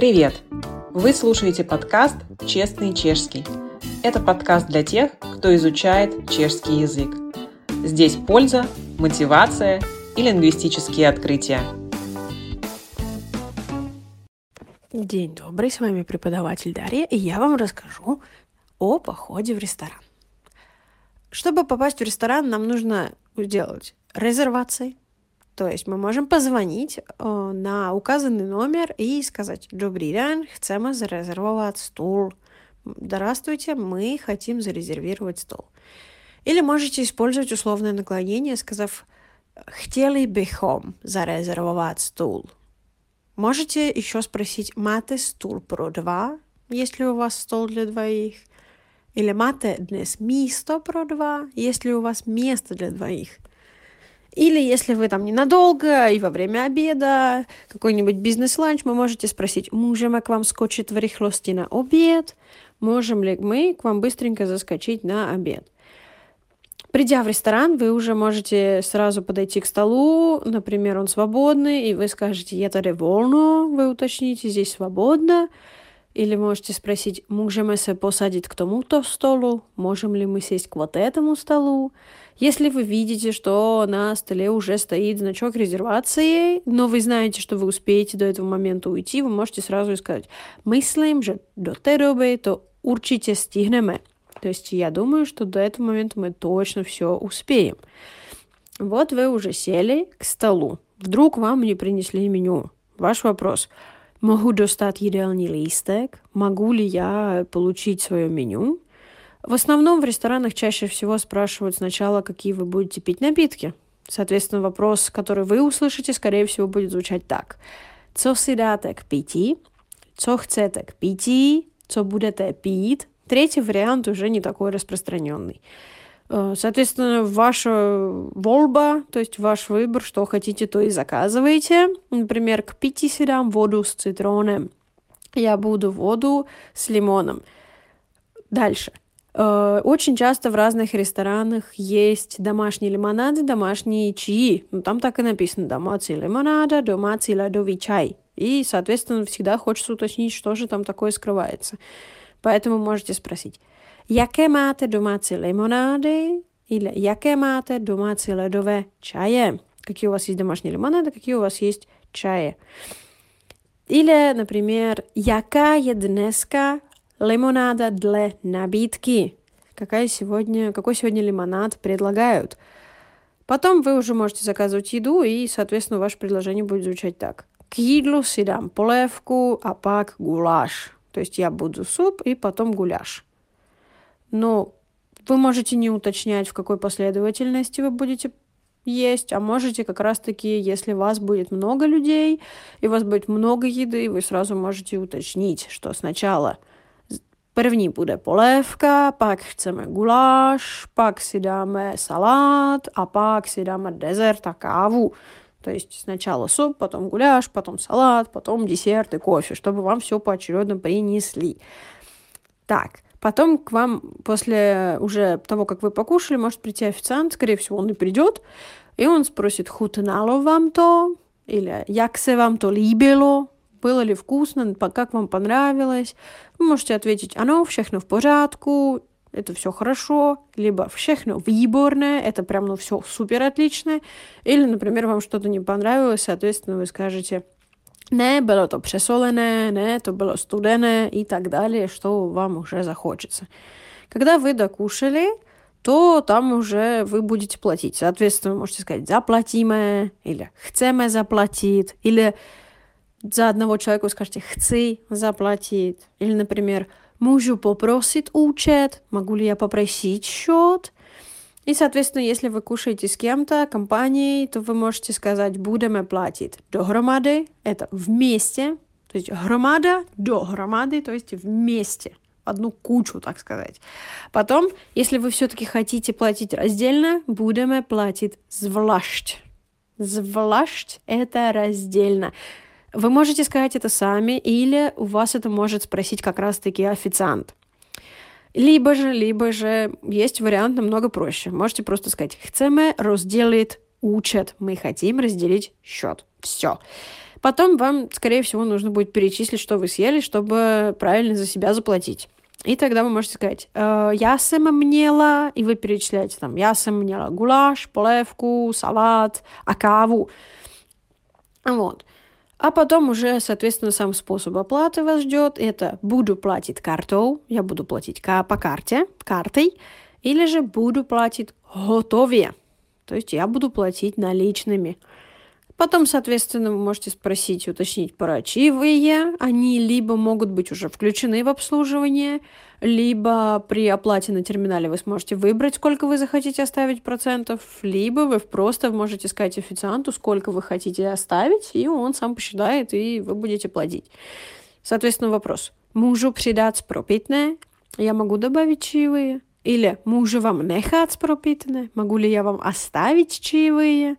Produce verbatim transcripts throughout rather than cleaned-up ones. Привет! Вы слушаете подкаст «Честный чешский». Это подкаст для тех, кто изучает чешский язык. Здесь польза, мотивация и лингвистические открытия. День добрый, с вами преподаватель Дарья, и я вам расскажу о походе в ресторан. Чтобы попасть в ресторан, нам нужно делать резервации. То есть мы можем позвонить на указанный номер и сказать «Dobrý den, chceme zarezervovat stůl». «Здравствуйте, мы хотим зарезервировать стол». Или можете использовать условное наклонение, сказав «Chtěli bychom zarezervovat stůl». Можете еще спросить «Máte stůl pro dva?» «Есть ли у вас стол для двоих?» Или «Máte dnes místo pro dva?» «Есть ли у вас место для двоих?» Или если вы там ненадолго и во время обеда, какой-нибудь бизнес-ланч, вы можете спросить, можем мы к вам скочить в рихлости на обед? Можем ли мы к вам быстренько заскочить на обед? Придя в ресторан, вы уже можете сразу подойти к столу, например, он свободный, и вы скажете, я tady volno, вы уточните, здесь свободно. Или можете спросить, можем мы посадить к тому-то столу? Можем ли мы сесть к вот этому столу? Если вы видите, что на столе уже стоит значок резервации, но вы знаете, что вы успеете до этого момента уйти, вы можете сразу и сказать, «Myslím, že do té doby to určitě stihneme». То есть я думаю, что до этого момента мы точно все успеем. Вот вы уже сели к столу. Вдруг вам не принесли меню. Ваш вопрос – могу достать едальный листик? Могу ли я получить свое меню? В основном в ресторанах чаще всего спрашивают сначала, какие вы будете пить напитки. Соответственно, вопрос, который вы услышите, скорее всего, будет звучать так. Co si dáte k pití? Co chcete k pití? Co budete pít? Третий вариант уже не такой распространенный. Соответственно, ваша волба, то есть ваш выбор, что хотите, то и заказываете. Например, к питти сирам воду с цитроном. Я буду воду с лимоном. Дальше. Очень часто в разных ресторанах есть домашние лимонады, домашние чаи. Ну, там так и написано «домаци лимонада», «домаци ладовый чай». И, соответственно, всегда хочется уточнить, что же там такое скрывается. Поэтому можете спросить. Jaké máte domácí limonády? Или jaké máte domácí ledové čaje? Какие у вас есть домашние лимонады, какие у вас есть чаи? Или, например, jaká je dneska limonáda dle nabídky? Какая сегодня, какой сегодня лимонад предлагают? Потом вы уже можете заказывать еду, и, соответственно, ваше предложение будет звучать так. К jídlu si dám polévku, а pak guláš. То есть я буду суп и потом гуляш. Но вы можете не уточнять, в какой последовательности вы будете есть, а можете как раз-таки, если вас будет много людей, и у вас будет много еды, вы сразу можете уточнить, что сначала první bude polévka, pak chceme guláš, pak si dáme салат, а pak si dáme dessert, а kávu. То есть сначала суп, потом гуляш, потом салат, потом десерт и кофе, чтобы вам все поочередно принесли. Так. Потом к вам, после уже того, как вы покушали, может прийти официант, скорее всего, он и придет, и он спросит, «Хутнало вам то?» или «Як се вам то либело?» «Было ли вкусно? Как вам понравилось?» Вы можете ответить «Ано, všechno в порядку», «Это все хорошо», либо «Všechno výborné», «Это прям, ну, все супер отлично», или, например, вам что-то не понравилось, соответственно, вы скажете не, было то přesolené, не, то было студеное и так далее, что вам уже захочется. Когда вы докушали, то там уже вы будете платить. Соответственно, вы можете сказать заплатиме или chceme заплатит, или за одного человека вы скажете chci заплатит, или, например, můžu poprosit účet, могу ли я попросить счет? И, соответственно, если вы кушаете с кем-то, компанией, то вы можете сказать «будем платить dohromady», это «вместе», то есть «громада», «dohromady», то есть «вместе», одну кучу, так сказать. Потом, если вы все-таки хотите платить раздельно, «будем платить zvlášť». «Zvlášť» — это «раздельно». Вы можете сказать это сами, или у вас это может спросить как раз-таки официант. Либо же, либо же есть вариант намного проще. Можете просто сказать: «Chceme rozdělit účet». Мы хотим разделить счет. Все. Потом вам, скорее всего, нужно будет перечислить, что вы съели, чтобы правильно за себя заплатить. И тогда вы можете сказать, я jsem měla, и вы перечисляете там, я jsem měla guláš, polévku, салат, а каву. Вот. А потом уже, соответственно, сам способ оплаты вас ждет. Это буду платить картой, я буду платить по карте, картой, или же буду платить hotově, то есть я буду платить наличными. Потом, соответственно, вы можете спросить, уточнить парачивые. Они либо могут быть уже включены в обслуживание, либо при оплате на терминале вы сможете выбрать, сколько вы захотите оставить процентов, либо вы просто можете сказать официанту, сколько вы хотите оставить, и он сам посчитает, и вы будете платить. Соответственно, вопрос. Můžu přidat spropitné? Я могу добавить чаевые? Или můžu вам nechat spropitné? Могу ли я вам оставить чаевые?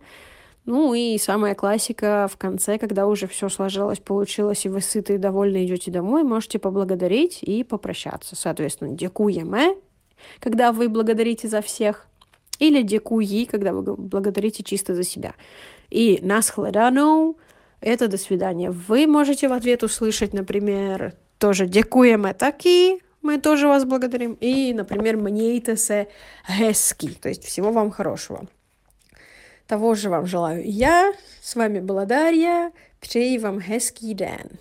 Ну и самая классика в конце, когда уже все сложилось, получилось, и вы сыты и довольны идете домой, можете поблагодарить и попрощаться. Соответственно, děkujeme, когда вы благодарите за всех, или děkuji, когда вы благодарите чисто за себя. И на shledanou – это до свидания. Вы можете в ответ услышать, например, тоже děkujeme taky, мы тоже вас благодарим, и, например, mějte se hezky, то есть всего вам хорошего. Того же вам желаю я. С вами была Дарья. Přeji вам hezký den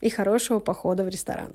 и хорошего похода в ресторан.